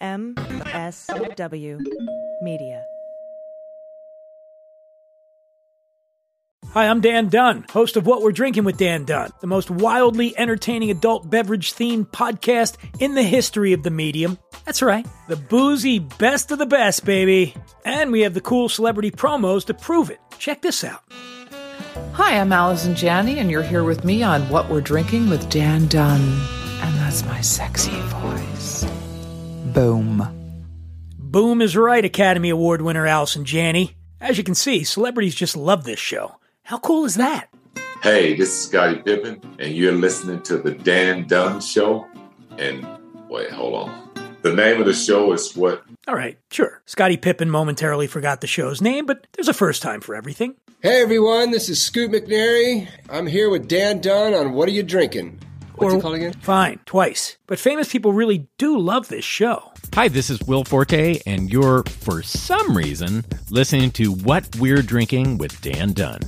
MSW Media. Hi, I'm Dan Dunn, host of What We're Drinking with Dan Dunn, the most wildly entertaining adult beverage-themed podcast in the history of the medium. That's right, the boozy best of the best, baby. And we have the cool celebrity promos to prove it. Check this out. Hi, I'm Allison Janney, and you're here with me on What We're Drinking with Dan Dunn. And that's my sexy voice. Boom. Boom is right, Academy Award winner Allison Janney. As you can see, celebrities just love this show. How cool is that? Hey, this is Scottie Pippen, and you're listening to The Dan Dunn Show. And wait, hold on. The name of the show is what? All right, sure. Scottie Pippen momentarily forgot the show's name, but there's a first time for everything. Hey, everyone, this is Scoot McNary. I'm here with Dan Dunn on What Are You Drinking? What's it called again? Fine, twice. But famous people really do love this show. Hi, this is Will Forte, and you're, for some reason, listening to What We're Drinking with Dan Dunn.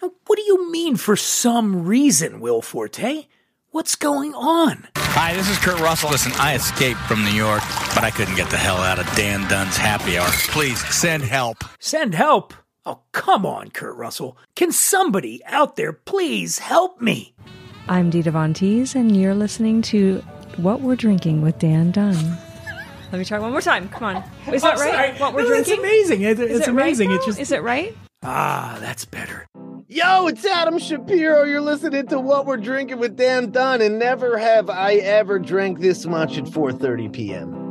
What do you mean, for some reason, Will Forte? What's going on? Hi, this is Kurt Russell. Listen, I escaped from New York, but I couldn't get the hell out of Dan Dunn's happy hour. Please, send help. Send help? Oh, come on, Kurt Russell. Can somebody out there please help me? I'm Dita Von Teese, and you're listening to What We're Drinking with Dan Dunn. Let me try one more time. Come on. Is that right? What We're Drinking? It's amazing. It's amazing. Right, is it right? Ah, that's better. Yo, it's Adam Shapiro. You're listening to What We're Drinking with Dan Dunn, and never have I ever drank this much at 4:30 p.m.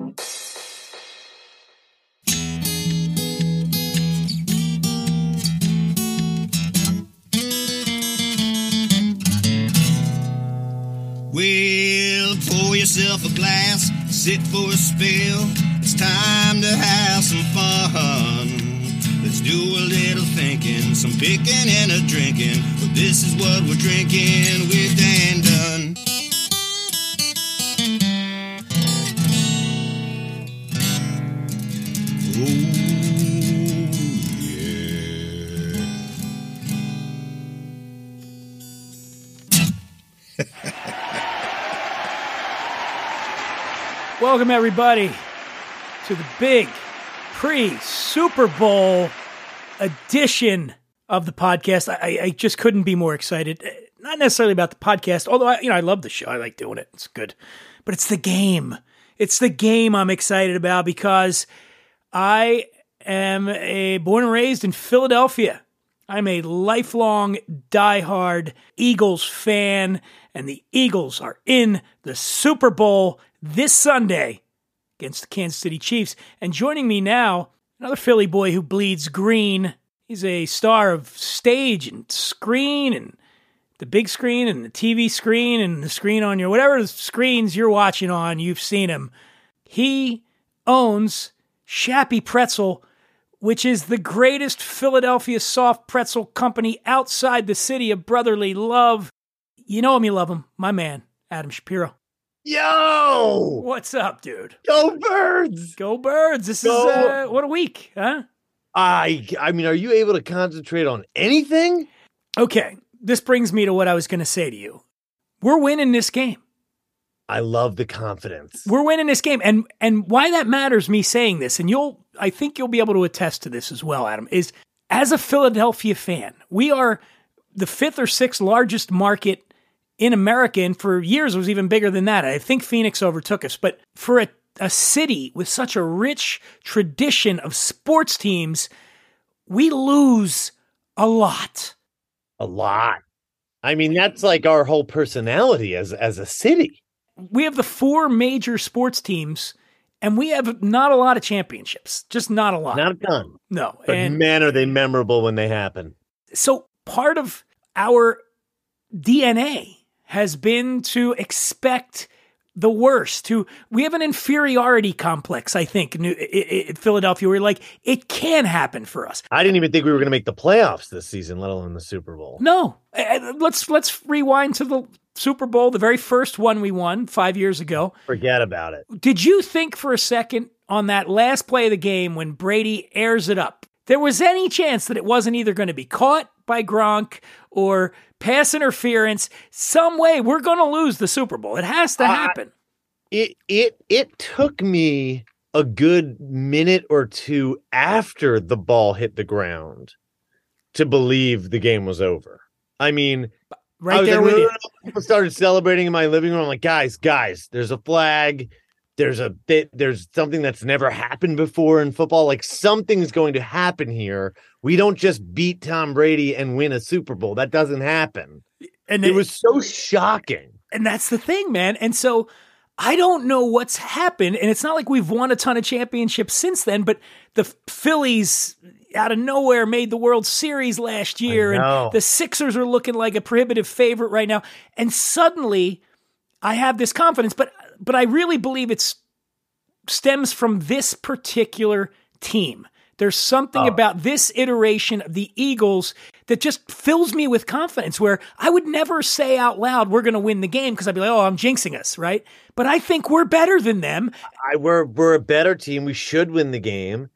Well, pour yourself a glass, sit for a spell. It's time to have some fun. Let's do a little thinking, some picking and a drinking. Well, this is what we're drinking with Dan Dunn. Oh, yeah. Welcome, everybody, to the big pre-Super Bowl edition of the podcast. I just couldn't be more excited. Not necessarily about the podcast, although I love the show. I like doing it. It's good. But it's the game. It's the game I'm excited about, because I am born and raised in Philadelphia. I'm a lifelong diehard Eagles fan, and the Eagles are in the Super Bowl this Sunday against the Kansas City Chiefs. And joining me now, another Philly boy who bleeds green. He's a star of stage and screen and the big screen and the TV screen and the screen on your, whatever screens you're watching on, you've seen him. He owns Shappy Pretzel, which is the greatest Philadelphia soft pretzel company outside the city of brotherly love. You know him, you love him. My man, Adam Shapiro. Yo! What's up, dude? Go Birds! Go Birds! This is, what a week, huh? I mean, are you able to concentrate on anything? Okay, this brings me to what I was going to say to you. We're winning this game. I love the confidence. We're winning this game, and why that matters, me saying this, and I think you'll be able to attest to this as well, Adam, is as a Philadelphia fan, we are the 5th or 6th largest market in America, and for years it was even bigger than that. I think Phoenix overtook us, but for a city with such a rich tradition of sports teams, we lose a lot. A lot. I mean, that's like our whole personality as a city. We have the 4 major sports teams, and we have not a lot of championships. Just not a lot. Not a ton. No. But man, are they memorable when they happen. So part of our DNA has been to expect the worst. We have an inferiority complex, I think, in Philadelphia. We're like, it can happen for us. I didn't even think we were going to make the playoffs this season, let alone the Super Bowl. No. Let's rewind to the Super Bowl, the very first one we won 5 years ago. Forget about it. Did you think for a second on that last play of the game when Brady airs it up, there was any chance that it wasn't either going to be caught by Gronk or pass interference? Some way we're going to lose the Super Bowl. It has to happen. It took me a good minute or two after the ball hit the ground to believe the game was over. I mean, right there with you. People started celebrating in my living room. I'm like, guys, there's a flag. There's something that's never happened before in football. Like, something's going to happen here. We don't just beat Tom Brady and win a Super Bowl. That doesn't happen. And it was so shocking. And that's the thing, man. And so I don't know what's happened. And it's not like we've won a ton of championships since then, but the Phillies out of nowhere made the World Series last year. And the Sixers are looking like a prohibitive favorite right now. And suddenly I have this confidence, but I really believe it stems from this particular team. There's something about this iteration of the Eagles that just fills me with confidence, where I would never say out loud, we're going to win the game, because I'd be like, oh, I'm jinxing us, right? But I think we're better than them. We're a better team. We should win the game.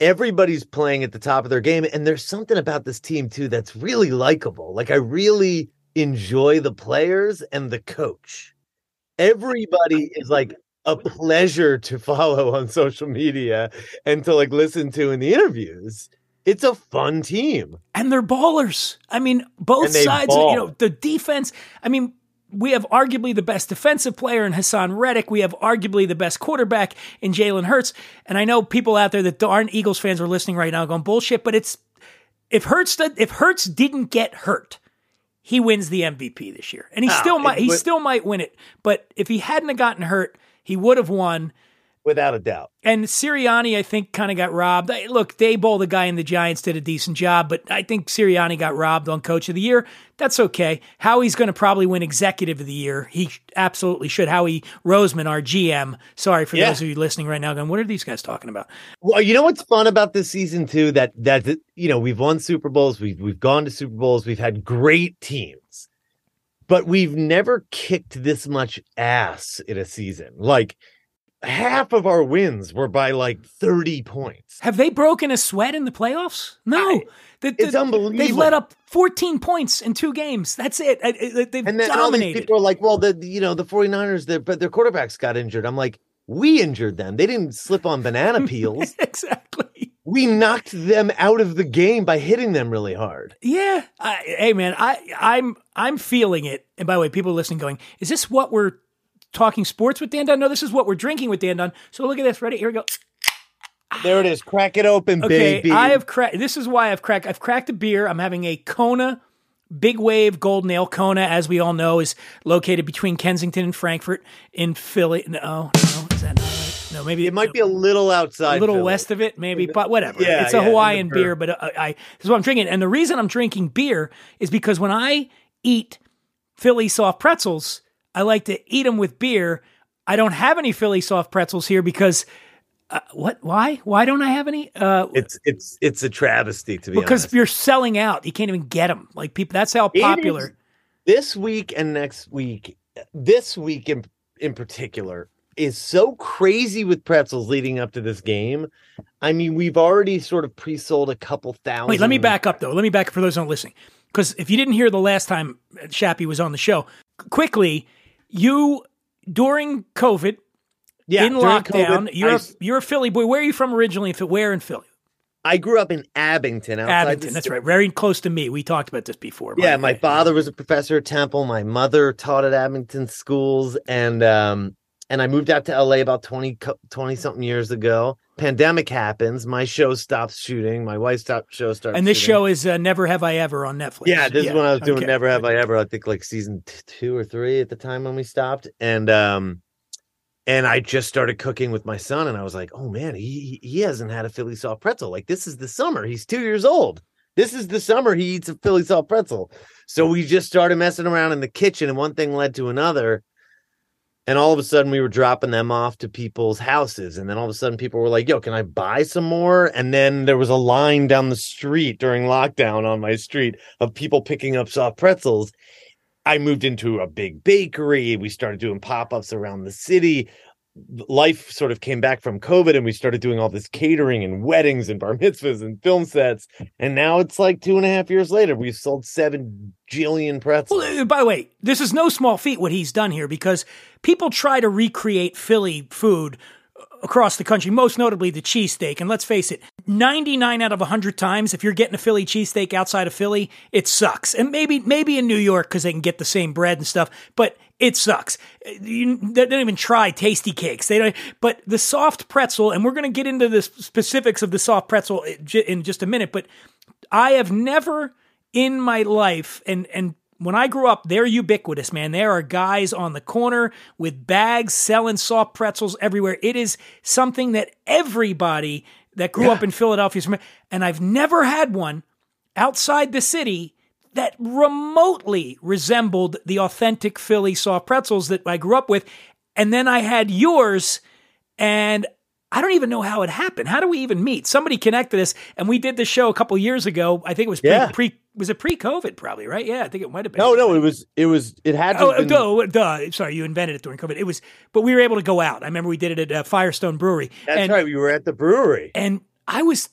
Everybody's playing at the top of their game, and there's something about this team, too, that's really likable. Like, I really enjoy the players and the coach. Everybody is like a pleasure to follow on social media and to like listen to in the interviews. It's a fun team. And they're ballers. I mean, both sides, ball. You know, the defense. I mean, we have arguably the best defensive player in Haason Reddick. We have arguably the best quarterback in Jalen Hurts. And I know people out there that aren't Eagles fans are listening right now going bullshit, but if Hurts didn't get hurt, he wins the MVP this year. And he still might win it. But if he hadn't have gotten hurt, he would have won. Without a doubt. And Sirianni, I think, kind of got robbed. Look, Daboll, the guy in the Giants, did a decent job, but I think Sirianni got robbed on Coach of the Year. That's okay. Howie's going to probably win Executive of the Year. He absolutely should. Howie Roseman, our GM. Sorry for those of you listening right now going, what are these guys talking about? Well, you know what's fun about this season, too? That you know, we've won Super Bowls. We've gone to Super Bowls. We've had great teams. But we've never kicked this much ass in a season. Like, half of our wins were by like 30 points. Have they broken a sweat in the playoffs? No. It's unbelievable. They've let up 14 points in 2 games. That's it. They've dominated. All these people are like, well, the 49ers, but their quarterbacks got injured. I'm like, we injured them. They didn't slip on banana peels. Exactly. We knocked them out of the game by hitting them really hard. Yeah. I'm feeling it. And by the way, people are listening going, is this what we're talking sports with Dan Dunn? No, this is what we're drinking with Dan Dunn. So look at this. Ready? Here we go. There it is. Crack it open, baby. I have cracked. This is why I've cracked a beer. I'm having a Kona Big Wave Golden Ale. Kona, as we all know, is located between Kensington and Frankfurt in Philly. No. Is that not right? No, maybe it might be a little outside. A little Philly. West of it, maybe, but whatever. Yeah, it's a Hawaiian beer, but this is what I'm drinking. And the reason I'm drinking beer is because when I eat Philly soft pretzels, I like to eat them with beer. I don't have any Philly soft pretzels here because what? Why? Why don't I have any? It's a travesty, to be honest. Because you're selling out. You can't even get them. Like, people, that's how popular. This week and next week, this week in particular, is so crazy with pretzels leading up to this game. I mean, we've already sort of pre-sold a couple thousand. Wait, let me back up, though. Let me back up for those who aren't listening. Because if you didn't hear the last time Shappy was on the show, quickly, you, during COVID, in lockdown, COVID, you're a Philly boy. Where are you from originally? Where in Philly? I grew up in Abington. Abington, that's right. Very close to me. We talked about this before. Yeah, my father was a professor at Temple. My mother taught at Abington schools. And I moved out to L.A. about 20-something years ago. Pandemic happens. My show stops shooting. My wife's show starts shooting. And this show is Never Have I Ever on Netflix. Yeah, this is when I was doing Never Have I Ever. I think like season 2 or 3 at the time when we stopped. And I just started cooking with my son. And I was like, oh, man, he hasn't had a Philly soft pretzel. Like, this is the summer. He's 2 years old. This is the summer he eats a Philly soft pretzel. So we just started messing around in the kitchen. And one thing led to another. And all of a sudden, we were dropping them off to people's houses. And then all of a sudden, people were like, yo, can I buy some more? And then there was a line down the street during lockdown on my street of people picking up soft pretzels. I moved into a big bakery. We started doing pop-ups around the city. Life sort of came back from COVID, and we started doing all this catering and weddings and bar mitzvahs and film sets. And now it's like 2.5 years later, we've sold 7 jillion pretzels. Well, by the way, this is no small feat what he's done here, because people try to recreate Philly food across the country, most notably the cheesesteak. And let's face it, 99 out of 100 times, if you're getting a Philly cheesesteak outside of Philly, it sucks. And maybe in New York, because they can get the same bread and stuff, but it sucks. They don't even try tasty cakes. But the soft pretzel, and we're going to get into the specifics of the soft pretzel in just a minute, but I have never in my life, and when I grew up, they're ubiquitous, man. There are guys on the corner with bags selling soft pretzels everywhere. It is something that everybody that grew up in Philadelphia is familiar. And I've never had one outside the city that remotely resembled the authentic Philly soft pretzels that I grew up with. And then I had yours, and I don't even know how it happened. How do we even meet? Somebody connected us, and we did the show a couple years ago. I think it was pre-COVID, probably, right? Yeah, I think it might have been. No, it had to have been. Duh. Sorry, you invented it during COVID. But we were able to go out. I remember we did it at Firestone Brewery. That's right. We were at the brewery. And I was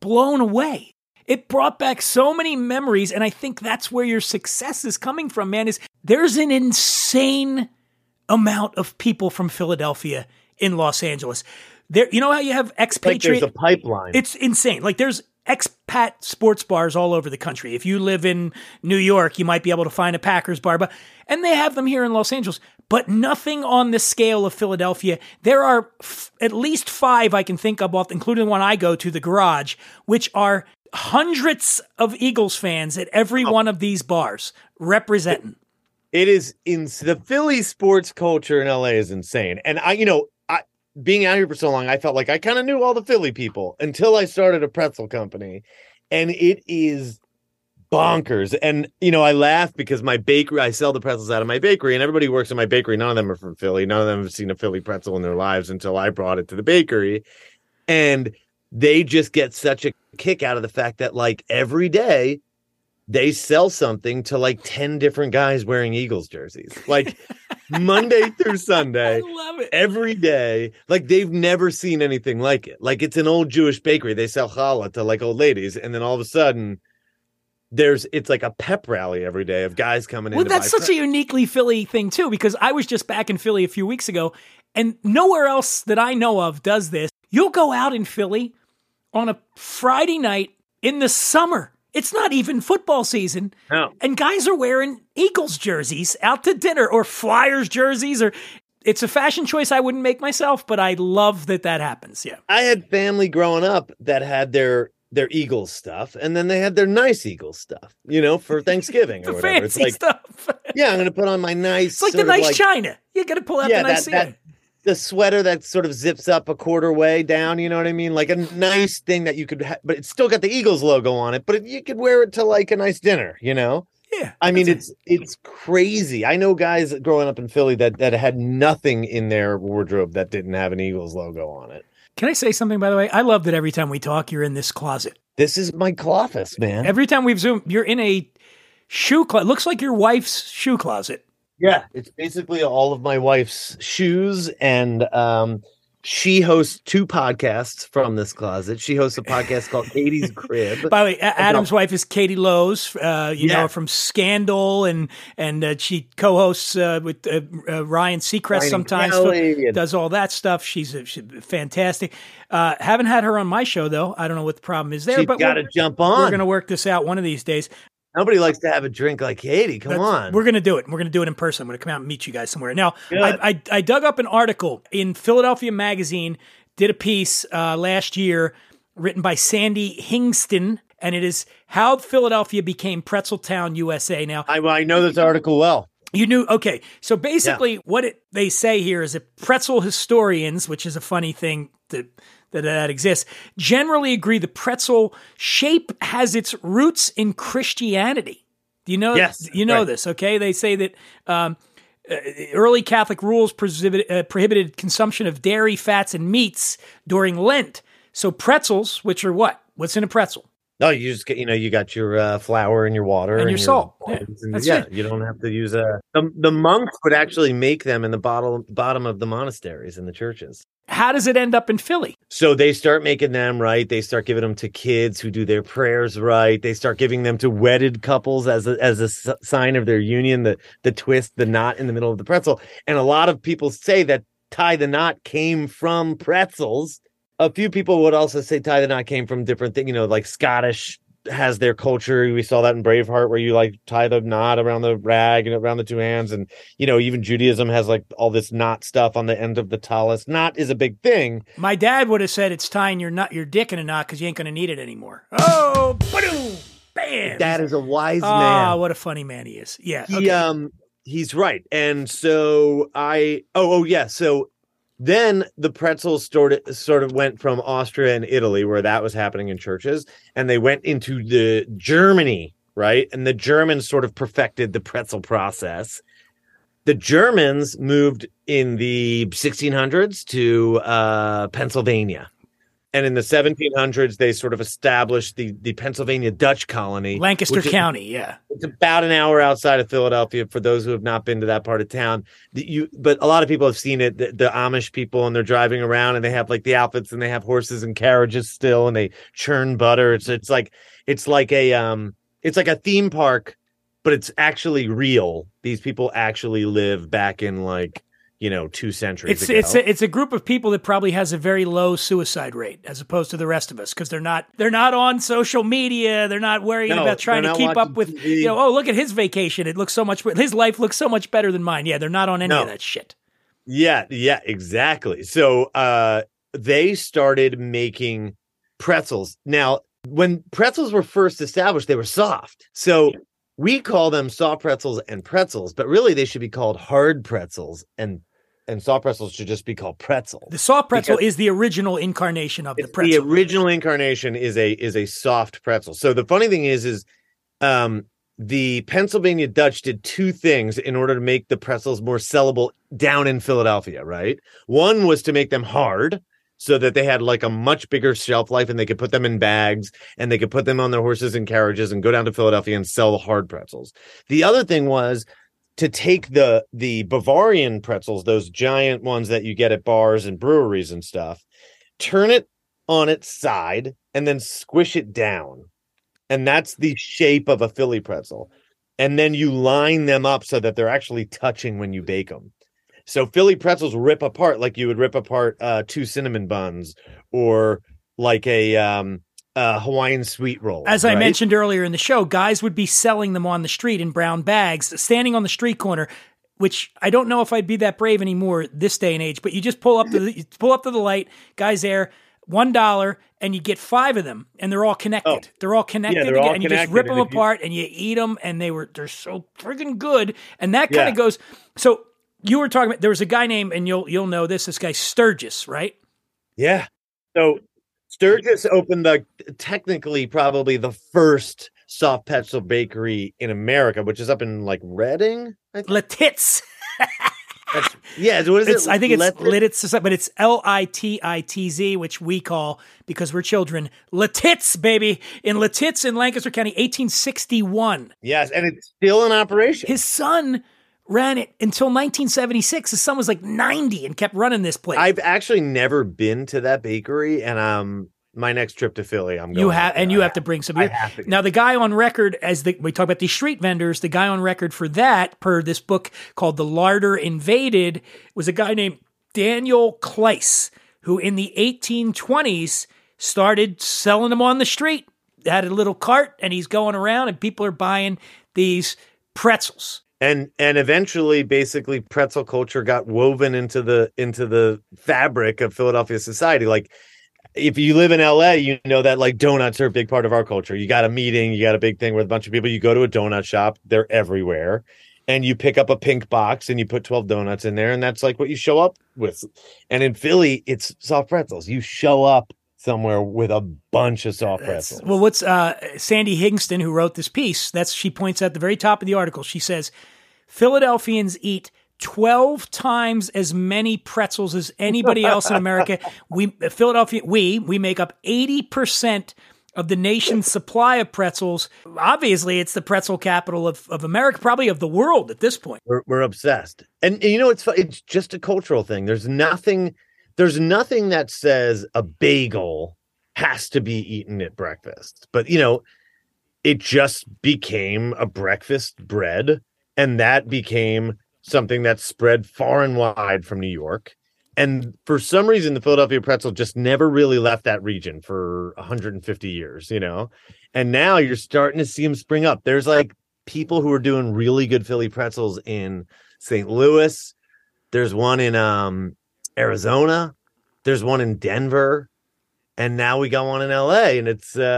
blown away. It brought back so many memories, and I think that's where your success is coming from, man, is there's an insane amount of people from Philadelphia in Los Angeles. There, you know how you have expatriate? Like there's a pipeline. It's insane. Like there's expat sports bars all over the country. If you live in New York, you might be able to find a Packers bar, and they have them here in Los Angeles, but nothing on the scale of Philadelphia. There are at least five I can think of, including the one I go to, the Garage, which are hundreds of Eagles fans at every one of these bars representing. It is the Philly sports culture in LA is insane, and being out here for so long, I felt like I kind of knew all the Philly people until I started a pretzel company, and it is bonkers. And, I laugh because my bakery, I sell the pretzels out of my bakery, and everybody who works in my bakery, none of them are from Philly. None of them have seen a Philly pretzel in their lives until I brought it to the bakery. And they just get such a kick out of the fact that every day they sell something to 10 different guys wearing Eagles jerseys. Monday through Sunday, I love it. Every day. They've never seen anything like it. It's an old Jewish bakery. They sell challah to old ladies, and then all of a sudden, it's like a pep rally every day of guys coming in. Well, that's such a uniquely Philly thing too, because I was just back in Philly a few weeks ago, and nowhere else that I know of does this. You'll go out in Philly on a Friday night in the summer. It's not even football season, and guys are wearing Eagles jerseys out to dinner or Flyers jerseys. Or it's a fashion choice I wouldn't make myself, but I love that happens. Yeah, I had family growing up that had their Eagles stuff, and then they had their nice Eagles stuff, for Thanksgiving or whatever. Fancy stuff. Yeah, I'm going to put on my nice. It's like the nice china. You got to pull out the nice china. The sweater that sort of zips up a quarter way down, you know what I mean? Like a nice thing that you could have, but it's still got the Eagles logo on it, but you could wear it to a nice dinner, Yeah. I mean, it's crazy. I know guys growing up in Philly that had nothing in their wardrobe that didn't have an Eagles logo on it. Can I say something, by the way? I love that every time we talk, you're in this closet. This is my closet, man. Every time we've Zoomed, you're in a shoe closet. Looks like your wife's shoe closet. Yeah, it's basically all of my wife's shoes, and she hosts two podcasts from this closet. She hosts a podcast called Katie's Crib. By the way, Adam's wife is Katie Lowes, you know, from Scandal, and she co-hosts with Ryan Seacrest sometimes, does all that stuff. She's fantastic. Haven't had her on my show, though. I don't know what the problem is there. But got to jump on. We're going to work this out one of these days. Nobody likes to have a drink like Katie. Come on. We're going to do it. We're going to do it in person. I'm going to come out and meet you guys somewhere. Now, I dug up an article in Philadelphia Magazine, did a piece last year written by Sandy Hingston, and it is How Philadelphia Became Pretzel Town, USA. Now, I know this article well. You knew. Okay. So basically what they say here is that pretzel historians, which is a funny thing that exists, generally agree the pretzel shape has its roots in Christianity. Do you know? Yes, you know this, okay? They say that early Catholic rules prohibited consumption of dairy, fats, and meats during Lent. So pretzels, which are what? What's in a pretzel? No, you just get, you got your flour and your water and your salt. Yeah, you don't have to use the monks would actually make them in the bottom of the monasteries and the churches. How does it end up in Philly? So they start making them, right? They start giving them to kids who do their prayers, right? They start giving them to wedded couples as a sign of their union, the twist, the knot in the middle of the pretzel. And a lot of people say that Tie the Knot came from pretzels. A few people would also say Tie the Knot came from different things, you know, like Scottish has their culture. We saw that in Braveheart where you like tie the knot around the rag and around the two hands. And, you know, even Judaism has like all this knot stuff on the end of the tallis. Knot is a big thing. My dad would have said it's tying your dick in a knot because you ain't going to need it anymore. Oh, ba-doom, bam. That is a wise man. Oh, what a funny man he is. Yeah. Okay. He's right. And so So then the pretzels sort of went from Austria and Italy, where that was happening in churches, and they went into the Germany, right? And the Germans sort of perfected the pretzel process. The Germans moved in the 1600s to Pennsylvania. And in the 1700s, they sort of established the Pennsylvania Dutch colony. Lancaster County, yeah. It's about an hour outside of Philadelphia for those who have not been to that part of town. But a lot of people have seen it, the Amish people, and they're driving around, and they have like the outfits, and they have horses and carriages still, and they churn butter. It's like a theme park, but it's actually real. These people actually live back in like, you know, 2 centuries ago. It's a group of people that probably has a very low suicide rate as opposed to the rest of us, because they're not on social media. They're not worrying about trying to keep up with TV. Oh, look at his vacation. His life looks so much better than mine. Yeah, they're not on any of that shit. Yeah, exactly. So they started making pretzels. Now, when pretzels were first established, they were soft. So we call them soft pretzels and pretzels, but really they should be called hard pretzels, and soft pretzels should just be called pretzel. The soft pretzel is the original incarnation of the pretzel. The original incarnation is a soft pretzel. So the funny thing is the Pennsylvania Dutch did two things in order to make the pretzels more sellable down in Philadelphia, right? One was to make them hard, so that they had like a much bigger shelf life, and they could put them in bags, and they could put them on their horses and carriages and go down to Philadelphia and sell the hard pretzels. The other thing was to take the Bavarian pretzels, those giant ones that you get at bars and breweries and stuff, turn it on its side and then squish it down. And that's the shape of a Philly pretzel. And then you line them up so that they're actually touching when you bake them. So Philly pretzels rip apart like you would rip apart two cinnamon buns or like a Hawaiian sweet roll. As I mentioned earlier in the show, guys would be selling them on the street in brown bags, standing on the street corner, which I don't know if I'd be that brave anymore this day and age, but you just pull up to the light, guys there, $1, and you get 5 of them, and they're all connected. Oh. They're all connected, and you just rip them apart, and you eat them, and they're so friggin' good, and that kind of goes... So... You were talking about, there was a guy named, and you'll know this guy, Sturgis, right? Yeah. So Sturgis opened technically probably the first soft pretzel bakery in America, which is up in like Reading, I think. Lititz. I think it's Lititz, but it's Lititz, which we call, because we're children, Lititz, baby, in Lititz in Lancaster County, 1861. Yes, and it's still in operation. His son... ran it until 1976. His son was like 90 and kept running this place. I've actually never been to that bakery, and my next trip to Philly, I'm going. You have to bring some. Now the guy on record, we talk about these street vendors, the guy on record for that, per this book called "The Larder Invaded," was a guy named Daniel Kleiss, who in the 1820s started selling them on the street. Had a little cart, and he's going around, and people are buying these pretzels. And eventually, basically, pretzel culture got woven into the fabric of Philadelphia society. Like, if you live in LA, you know that like donuts are a big part of our culture. You got a meeting, you got a big thing with a bunch of people. You go to a donut shop; they're everywhere, and you pick up a pink box and you put 12 donuts in there, and that's like what you show up with. And in Philly, it's soft pretzels. You show up somewhere with a bunch of soft pretzels. Well, what's Sandy Hingston, who wrote this piece, she points out at the very top of the article, she says, Philadelphians eat 12 times as many pretzels as anybody else in America. We make up 80% of the nation's supply of pretzels. Obviously, it's the pretzel capital of America, probably of the world at this point. We're obsessed. And you know, it's just a cultural thing. There's nothing that says a bagel has to be eaten at breakfast, but you know, it just became a breakfast bread, and that became something that spread far and wide from New York. And for some reason, the Philadelphia pretzel just never really left that region for 150 years, you know? And now you're starting to see them spring up. There's like people who are doing really good Philly pretzels in St. Louis. There's one in Arizona. There's one in Denver. And now we got one in LA, and it's pretty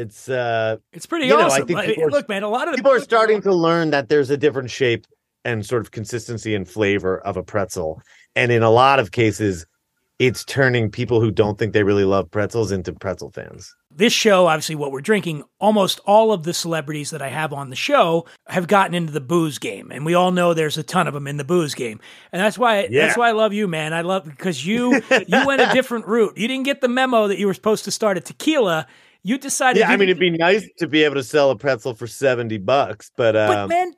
awesome. I think look, man, a lot of people are starting to learn that there's a different shape and sort of consistency and flavor of a pretzel. And in a lot of cases, it's turning people who don't think they really love pretzels into pretzel fans. This show, obviously what we're drinking, almost all of the celebrities that I have on the show have gotten into the booze game. And we all know there's a ton of them in the booze game. And that's why, that's why I love you, man. I love, because you went a different route. You didn't get the memo that you were supposed to start at tequila. You decided. Yeah, I mean, it'd be nice to be able to sell a pretzel for $70, but man,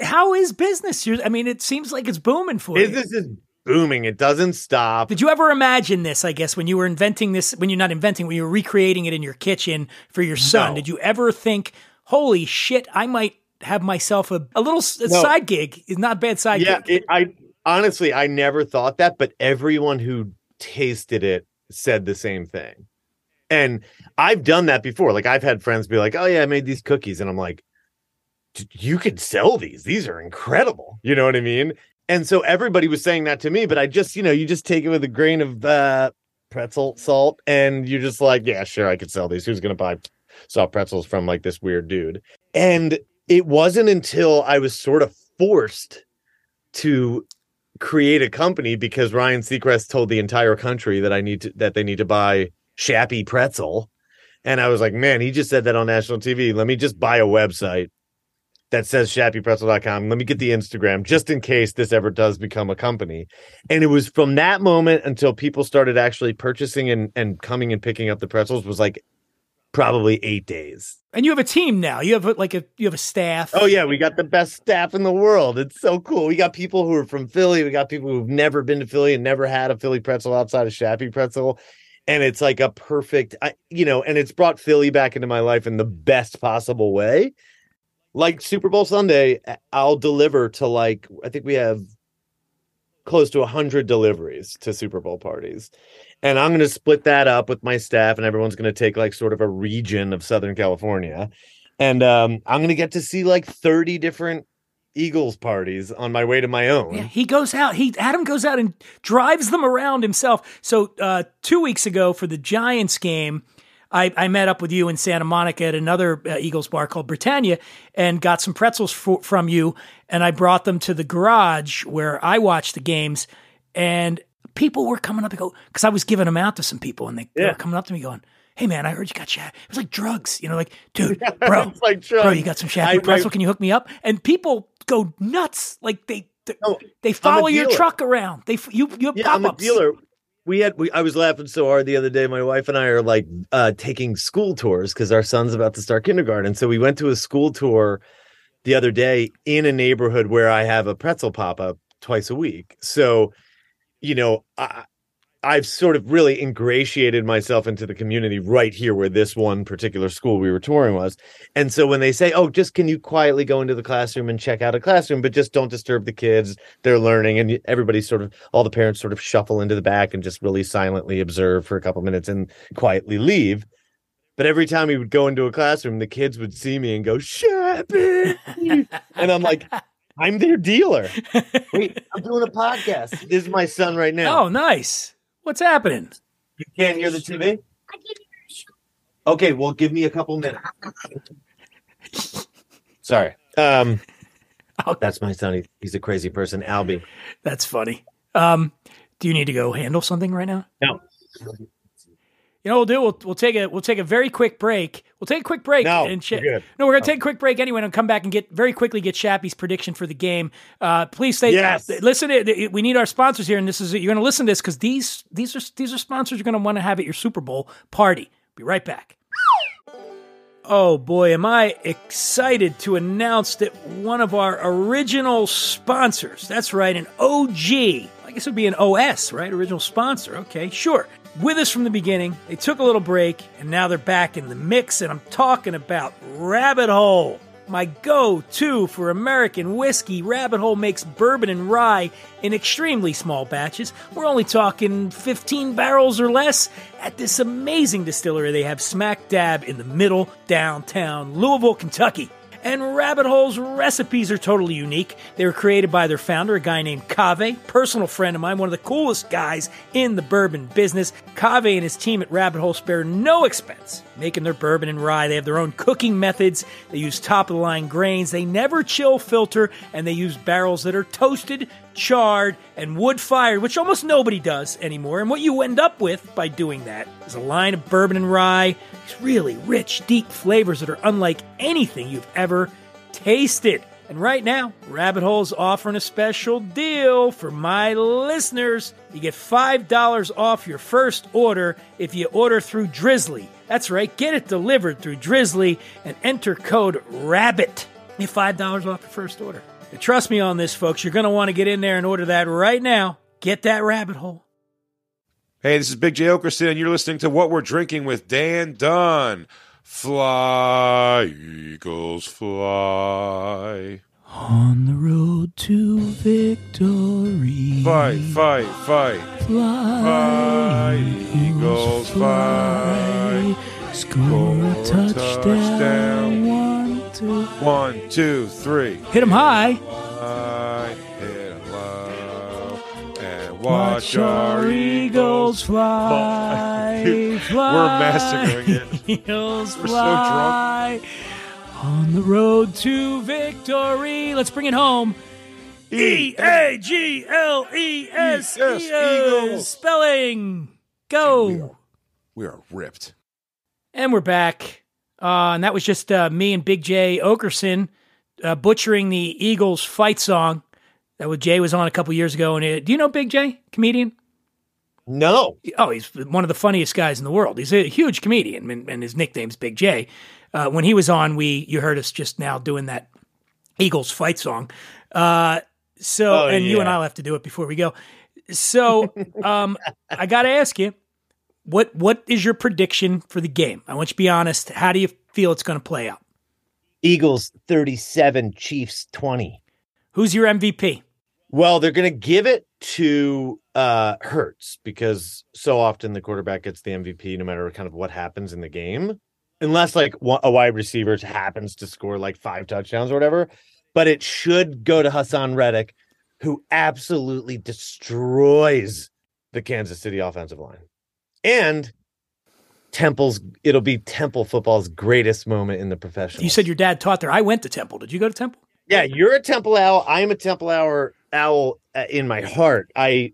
how is business? I mean, it seems like it's booming for you. Business is booming. It doesn't stop. Did you ever imagine this, I guess, when you were inventing this, when you're not inventing, when you were recreating it in your kitchen for your son? No. Did you ever think, holy shit, I might have myself a little side gig? It's not a bad side gig. I honestly never thought that, but everyone who tasted it said the same thing. And I've done that before. Like, I've had friends be like, oh yeah, I made these cookies. And I'm like, you could sell these. These are incredible. You know what I mean? And so everybody was saying that to me, but I just, you just take it with a grain of pretzel salt, and you're just like, yeah, sure, I could sell these. Who's going to buy soft pretzels from like this weird dude? And it wasn't until I was sort of forced to create a company because Ryan Seacrest told the entire country that they need to buy Shappy Pretzel. And I was like, man, he just said that on national TV. Let me just buy a website that says shappypretzel.com. Let me get the Instagram just in case this ever does become a company. And it was from that moment until people started actually purchasing and coming and picking up the pretzels was like probably 8 days. And you have a team now. You have a staff. Oh yeah. We got the best staff in the world. It's so cool. We got people who are from Philly. We got people who've never been to Philly and never had a Philly pretzel outside of Shappy Pretzel. And it's like a perfect, and it's brought Philly back into my life in the best possible way. Like Super Bowl Sunday, I'll deliver to I think we have close to 100 deliveries to Super Bowl parties. And I'm going to split that up with my staff, and everyone's going to take like sort of a region of Southern California. And I'm going to get to see like 30 different Eagles parties on my way to my own. Yeah, he goes out. Adam goes out and drives them around himself. So 2 weeks ago for the Giants game, I met up with you in Santa Monica at another Eagles bar called Britannia and got some pretzels from you. And I brought them to the garage where I watched the games, and people were coming up and go, cause I was giving them out to some people, and they were coming up to me going, hey man, I heard you got Shappy. It was like drugs, like, dude, bro, bro, you got some Shappy pretzel. Can you hook me up? And people go nuts. Like they follow your truck around. You have pop-ups. I'm a dealer. I was laughing so hard the other day. My wife and I are like taking school tours because our son's about to start kindergarten. So we went to a school tour the other day in a neighborhood where I have a pretzel pop-up twice a week. So, I've sort of really ingratiated myself into the community right here where this one particular school we were touring was. And so when they say, oh, just can you quietly go into the classroom and check out a classroom, but just don't disturb the kids. They're learning. And everybody all the parents sort of shuffle into the back and just really silently observe for a couple minutes and quietly leave. But every time we would go into a classroom, the kids would see me and go, Shappy. And I'm like, I'm their dealer. Wait, I'm doing a podcast. This is my son right now. Oh, nice. What's happening? You can't hear the TV? Okay, well, give me a couple minutes. Sorry. That's my son. He's a crazy person, Albie. That's funny. Do you need to go handle something right now? No. You know what we'll do? We'll take a very quick break. We'll take a quick break. We're going to take a quick break anyway and come back and get Shappy's prediction for the game. Please stay. Yes. Listen, we need our sponsors here, and this is you're going to listen to this because these are sponsors you're going to want to have at your Super Bowl party. Be right back. Oh boy, am I excited to announce that one of our original sponsors. That's right, an OG. I guess it would be an OS, right? Original sponsor. Okay, sure. With us from the beginning, they took a little break, and now they're back in the mix, and I'm talking about Rabbit Hole. my go-to for American whiskey, Rabbit Hole makes bourbon and rye in extremely small batches. We're only talking 15 barrels or less. At this amazing distillery they have smack dab in the middle, downtown Louisville, Kentucky. And Rabbit Hole's recipes are totally unique. They were created by their founder, a guy named Kaveh, personal friend of mine, one of the coolest guys in the bourbon business. Kaveh and his team at Rabbit Hole spare no expense making their bourbon and rye. They have their own cooking methods. They use top-of-the-line grains. They never chill filter, and they use barrels that are toasted, charred, and wood-fired, which almost nobody does anymore. And what you end up with by doing that is a line of bourbon and rye, these really rich, deep flavors that are unlike anything you've ever tasted. And right now, Rabbit Hole's offering a special deal for my listeners. You get $5 off your first order if you order through Drizzly. That's right, get it delivered through Drizzly and enter code RABBIT. Get $5 off your first order. And trust me on this, folks. You're going to want to get in there and order that right now. Get that Rabbit Hole. Hey, this is Big Jay Oakerson, and you're listening to What We're Drinking with Dan Dunn. Fly, Eagles, fly. On the road to victory. Fight, fight, fight. Fly, Eagles, fly. Score a touchdown. 1, 2, 3. Hit 'em high. Hit 'em low. And watch our Eagles fly. Dude, fly. We're massacring it. Eagles we're fly. So drunk. On the road to victory. Let's bring it home. EAGLES Eagles. Spelling. Go. Dude, we are ripped. And we're back. And that was just me and Big Jay Oakerson butchering the Eagles fight song that Jay was on a couple years ago. And do you know Big Jay, comedian? No. Oh, he's one of the funniest guys in the world. He's a huge comedian, and his nickname's Big Jay. When he was on, you heard us just now doing that Eagles fight song. You and I'll have to do it before we go. So I got to ask you. What is your prediction for the game? I want you to be honest. How do you feel it's going to play out? Eagles 37, Chiefs 20. Who's your MVP? Well, they're going to give it to Hurts because so often the quarterback gets the MVP no matter kind of what happens in the game. Unless like a wide receiver happens to score like 5 touchdowns or whatever. But it should go to Haason Reddick, who absolutely destroys the Kansas City offensive line. And it'll be Temple football's greatest moment in the professionals. You said your dad taught there. I went to Temple. Did you go to Temple? Yeah, you're a Temple owl. I'm a Temple owl in my heart. I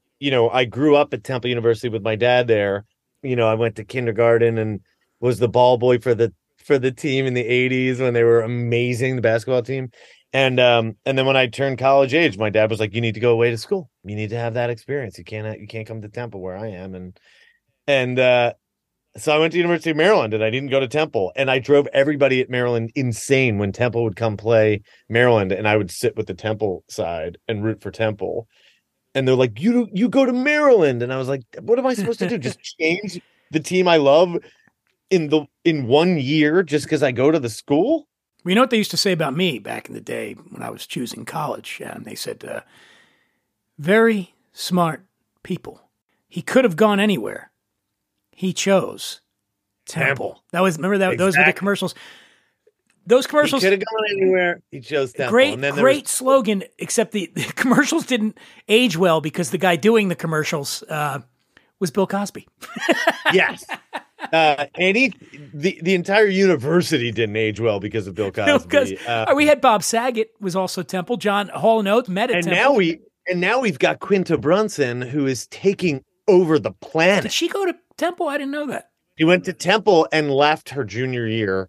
grew up at Temple University with my dad there. You know, I went to kindergarten and was the ball boy for the team in the 80s when they were amazing, the basketball team. And then when I turned college age, my dad was like, "You need to go away to school. You need to have that experience. You can't come to Temple where I am." So I went to University of Maryland, and I didn't go to Temple. And I drove everybody at Maryland insane when Temple would come play Maryland, and I would sit with the Temple side and root for Temple. And they're like, "You go to Maryland," and I was like, "What am I supposed to do? Just change the team I love in 1 year just because I go to the school?" Well, you know what they used to say about me back in the day when I was choosing college, and they said, "Very smart people. He could have gone anywhere. He chose Temple." That was exactly. Those were the commercials. Those commercials. He could have gone anywhere. He chose Temple. Great slogan, except the commercials didn't age well because the guy doing the commercials was Bill Cosby. Yes. The entire university didn't age well because of Bill Cosby. We had Bob Saget was also Temple. John Hall and Oates met at Temple. And now we've got Quinta Brunson, who is taking over the planet. Did she go to Temple? I didn't know that. She went to Temple and left her junior year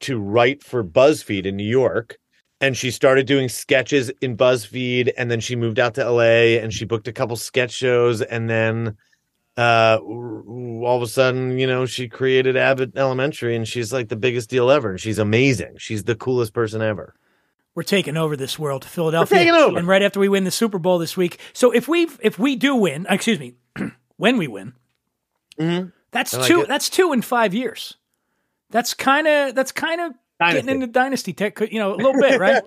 to write for BuzzFeed in New York. And she started doing sketches in BuzzFeed. And then she moved out to LA and she booked a couple sketch shows. And then all of a sudden, you know, she created Abbott Elementary and she's like the biggest deal ever. And she's amazing. She's the coolest person ever. We're taking over this world, Philadelphia. We're taking over. And right after we win the Super Bowl this week. So if we do win, excuse me, when we win, mm-hmm. That's 2 in 5 years. That's kind of Dynasty. Getting into Dynasty tech, you know, a little bit, right?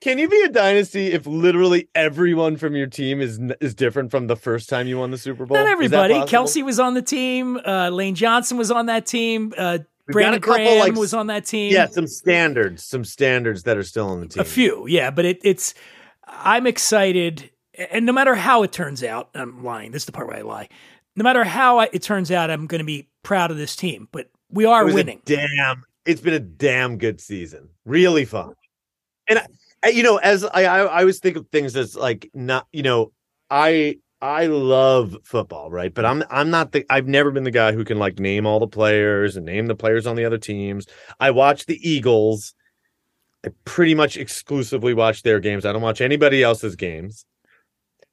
Can you be a dynasty if literally everyone from your team is different from the first time you won the Super Bowl? Not everybody. Kelsey was on the team. Lane Johnson was on that team. Brandon Graham was on that team. Yeah, some standards that are still on the team. A few, yeah. But it's I'm excited, and no matter how it turns out, I'm lying. This is the part where I lie. No matter how it turns out, I'm going to be proud of this team. But we are winning. It's been a damn good season. Really fun, and. You know, as I always think of things as like not, you know, I love football, right? But I've never been the guy who can like name all the players and name the players on the other teams. I watch the Eagles. I pretty much exclusively watch their games. I don't watch anybody else's games.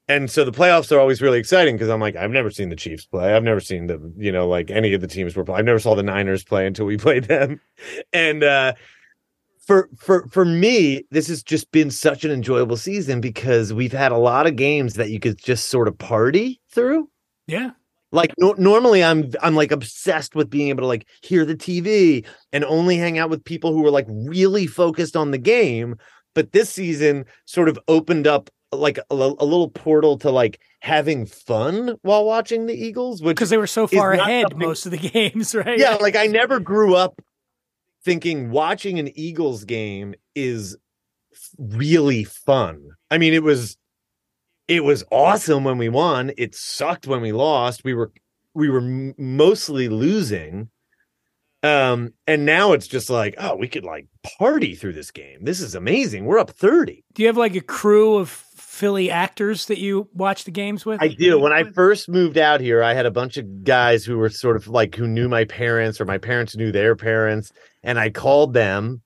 And so the playoffs are always really exciting because I'm like, I've never seen the Chiefs play. I've never seen the, you know, like any of the teams were playing. I never saw the Niners play until we played them. And, For me, this has just been such an enjoyable season because we've had a lot of games that you could just sort of party through. Yeah. Like normally I'm like obsessed with being able to like hear the TV and only hang out with people who are like really focused on the game. But this season sort of opened up like a little portal to like having fun while watching the Eagles, which because they were so far ahead most of the games, right? Yeah. Like I never grew up thinking watching an Eagles game is really fun. I mean, it was awesome when we won. It sucked when we lost. We were mostly losing. And now it's just like, oh, we could like party through this game. This is amazing. We're up 30. Do you have like a crew of Philly actors that you watch the games with? I do. When I first moved out here, I had a bunch of guys who were sort of like who knew my parents or my parents knew their parents, and I called them,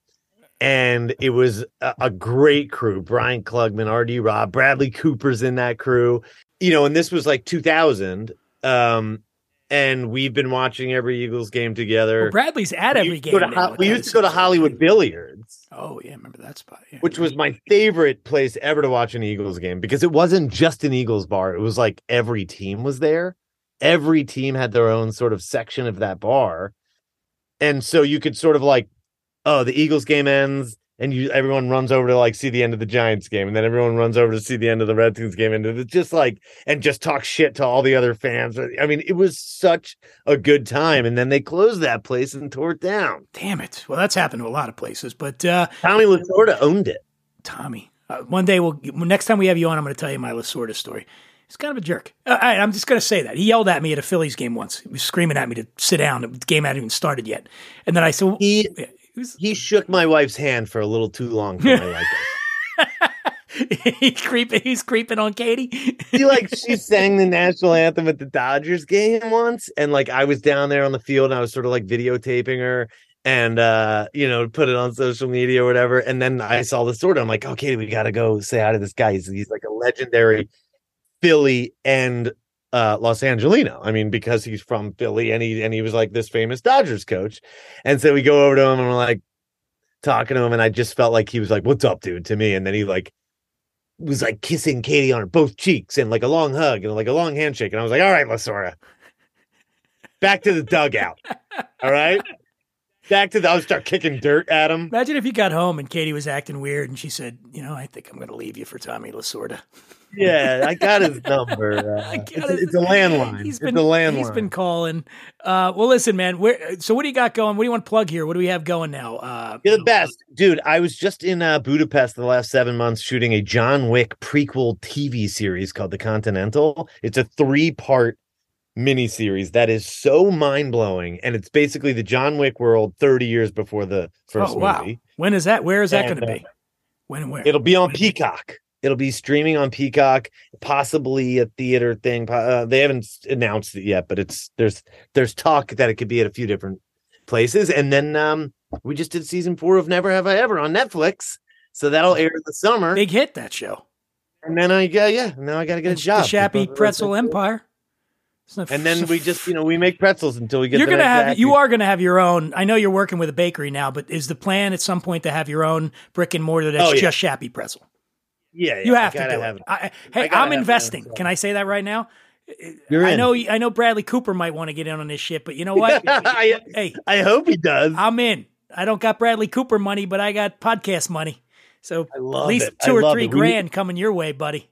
and it was a great crew. Brian Klugman, R.D. Robb, Bradley Cooper's in that crew, you know, and this was like 2000. And we've been watching every Eagles game together. Well, Bradley's at every game. We used to go to Hollywood Billiards. Oh, yeah, I remember that spot. Yeah. Which was my favorite place ever to watch an Eagles game because it wasn't just an Eagles bar. It was like every team was there. Every team had their own sort of section of that bar. And so you could sort of like, oh, the Eagles game ends. And everyone runs over to like see the end of the Giants game, and then everyone runs over to see the end of the Redskins game, and it's just like and just talk shit to all the other fans. I mean, it was such a good time. And then they closed that place and tore it down. Damn it! Well, that's happened to a lot of places, but Tommy Lasorda owned it. Tommy, one day next time we have you on, I'm going to tell you my Lasorda story. He's kind of a jerk. I'm just going to say that. He yelled at me at a Phillies game once. He was screaming at me to sit down. The game hadn't even started yet, and then I said, He shook my wife's hand for a little too long for my liking. He's creeping on Katie. She sang the national anthem at the Dodgers game once, and like I was down there on the field, and I was sort of like videotaping her, and you know, put it on social media or whatever. And then I saw the story. I'm like, okay, we got to go say hi to this guy. He's like a legendary Philly and Los Angelino. I mean, because he's from Philly and he was like this famous Dodgers coach. And so we go over to him and we're like talking to him. And I just felt like he was like, what's up, dude, to me. And then he like was like kissing Katie on both cheeks and like a long hug and like a long handshake. And I was like, all right, Lasorda, back to the dugout. All right. I'll start kicking dirt at him. Imagine if you got home and Katie was acting weird and she said, you know, I think I'm going to leave you for Tommy Lasorda. Yeah, I got his number. It's a landline. He's been calling. Well, listen, man. So what do you got going? What do you want to plug here? What do we have going now? You're the best. Dude, I was just in Budapest the last 7 months shooting a John Wick prequel TV series called The Continental. It's a 3-part miniseries that is so mind-blowing, and it's basically the John Wick world 30 years before the first movie. When is that? Where is that going to be? When and where? It'll be on Peacock. It'll be streaming on Peacock, possibly a theater thing. They haven't announced it yet, but there's talk that it could be at a few different places. And then we just did season 4 of Never Have I Ever on Netflix, so that'll air in the summer. Big hit, that show. And then I got to get a job. The Shappy Pretzel Empire. And then we just, you know, we make pretzels until we get. You are going to have your own. I know you're working with a bakery now, but is the plan at some point to have your own brick and mortar that's just Shappy Pretzel? Yeah, you have to do it. I'm investing. Can I say that right now? I know Bradley Cooper might want to get in on this shit, but you know what? I hope he does. I'm in. I don't got Bradley Cooper money, but I got podcast money. So at least it. $2,000 or $3,000 coming your way, buddy.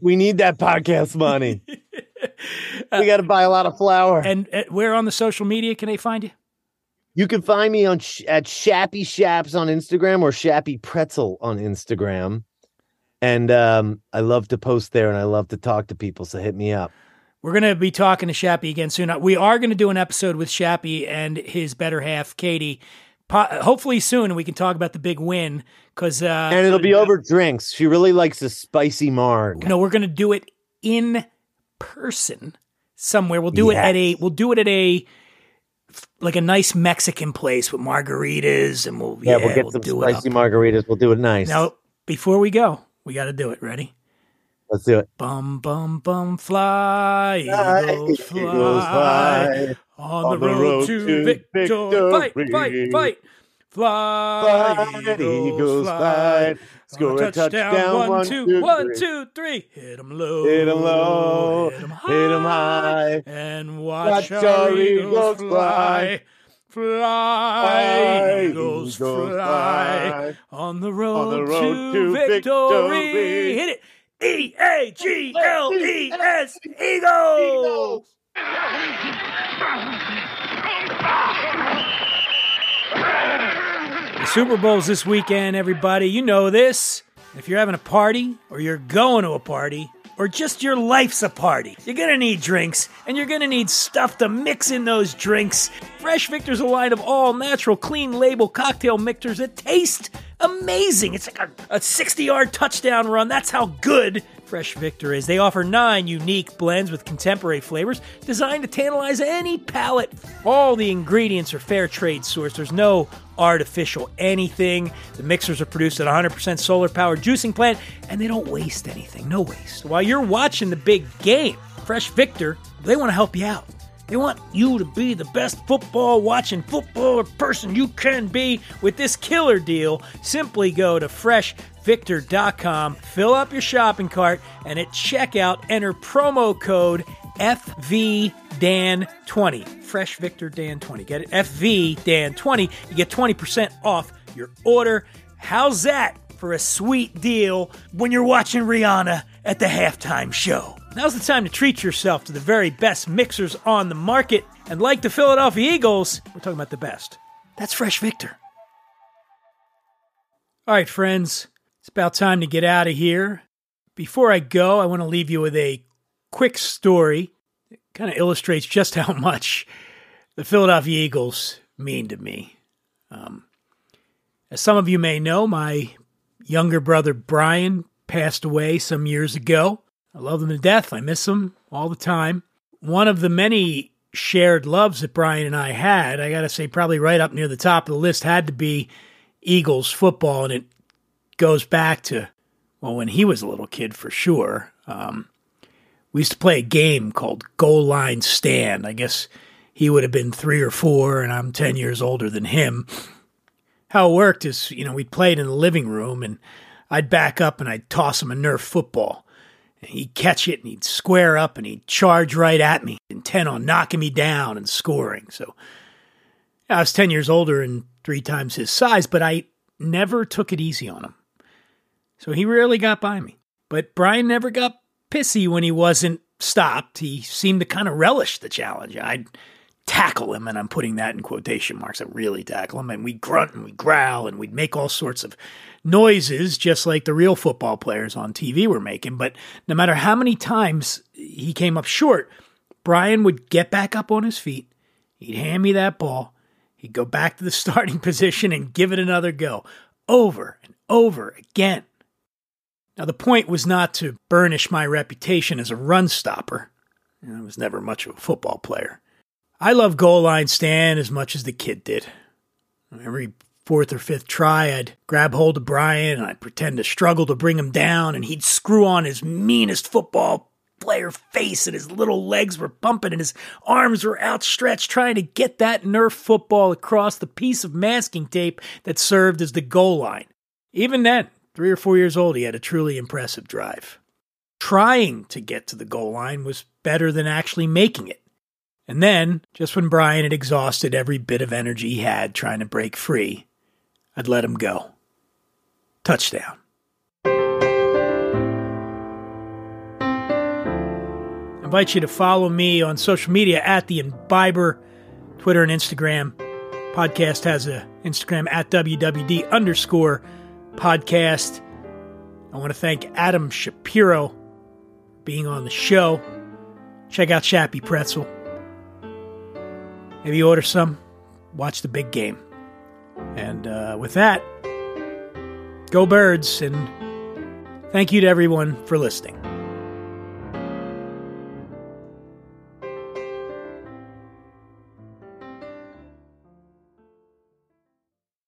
We need that podcast money. We got to buy a lot of flour. And where on the social media can they find you? You can find me on at Shappy Shaps on Instagram or Shappy Pretzel on Instagram. And I love to post there and I love to talk to people. So hit me up. We're going to be talking to Shappy again soon. We are going to do an episode with Shappy and his better half, Katie. Hopefully soon we can talk about the big win, because and it'll be over drinks. She really likes a spicy marg. No, we're going to do it in person somewhere. We'll do it at a like a nice Mexican place with margaritas, and we'll get some spicy margaritas. We'll do it nice. Now, before we go, we got to do it. Ready? Let's do it. Bum, bum, bum, fly, eagles, fly, on the road to victory. Fight, fight, fight. Fly, eagles, fly, score a touchdown, 1, 2, 1, 2, 3. Hit 'em low, hit 'em low, hit 'em high, and watch our eagles fly. Fly, eagles, fly, on the road to victory. Hit it. E-A-G-L-E-S, Eagles! The Super Bowl's this weekend, everybody. You know this. If you're having a party, or you're going to a party, or just your life's a party, you're going to need drinks, and you're going to need stuff to mix in those drinks. Fresh Victor's a line of all-natural, clean-label cocktail mixers that taste amazing. It's like a 60-yard touchdown run. That's how good Fresh Victor is. They offer 9 unique blends with contemporary flavors designed to tantalize any palate. All the ingredients are fair trade sourced. There's no artificial anything. The mixers are produced at 100% solar-powered juicing plant, and they don't waste anything. No waste. While you're watching the big game, Fresh Victor, they want to help you out. They want you to be the best football-watching footballer person you can be with this killer deal. Simply go to freshvictor.com, fill up your shopping cart, and at checkout, enter promo code FVDAN20. Fresh Victor Dan20. Get it? FVDAN20. You get 20% off your order. How's that for a sweet deal when you're watching Rihanna at the halftime show? Now's the time to treat yourself to the very best mixers on the market. And like the Philadelphia Eagles, we're talking about the best. That's Fresh Victor. All right, friends, it's about time to get out of here. Before I go, I want to leave you with a quick story. It kind of illustrates just how much the Philadelphia Eagles mean to me. As some of you may know, my younger brother Brian passed away some years ago. I love them to death. I miss them all the time. One of the many shared loves that Brian and I had, I got to say, probably right up near the top of the list had to be Eagles football. And it goes back to, well, when he was a little kid for sure. We used to play a game called Goal Line Stand. I guess he would have been 3 or 4, and I'm 10 years older than him. How it worked is, we played in the living room, and I'd back up and I'd toss him a Nerf football. He'd catch it, and he'd square up, and he'd charge right at me, intent on knocking me down and scoring. So I was 10 years older and 3 times his size, but I never took it easy on him. So he rarely got by me. But Brian never got pissy when he wasn't stopped. He seemed to kind of relish the challenge. I'd tackle him, and I'm putting that in quotation marks. I really tackle him, and we'd grunt and we'd growl, and we'd make all sorts of noises, just like the real football players on TV were making. But no matter how many times he came up short, Brian would get back up on his feet. He'd hand me that ball. He'd go back to the starting position and give it another go, over and over again. Now, the point was not to burnish my reputation as a run stopper. I was never much of a football player. I love Goal Line Stand as much as the kid did. Every 4th or 5th try, I'd grab hold of Brian, and I'd pretend to struggle to bring him down, and he'd screw on his meanest football player face, and his little legs were pumping, and his arms were outstretched, trying to get that Nerf football across the piece of masking tape that served as the goal line. Even then, 3 or 4 years old, he had a truly impressive drive. Trying to get to the goal line was better than actually making it. And then, just when Brian had exhausted every bit of energy he had trying to break free, I'd let him go. Touchdown. I invite you to follow me on social media at The Imbiber, Twitter and Instagram. Podcast has an Instagram at WWD_podcast. I want to thank Adam Shapiro for being on the show. Check out Shappy Pretzel. Maybe order some, watch the big game. And with that, go Birds, and thank you to everyone for listening.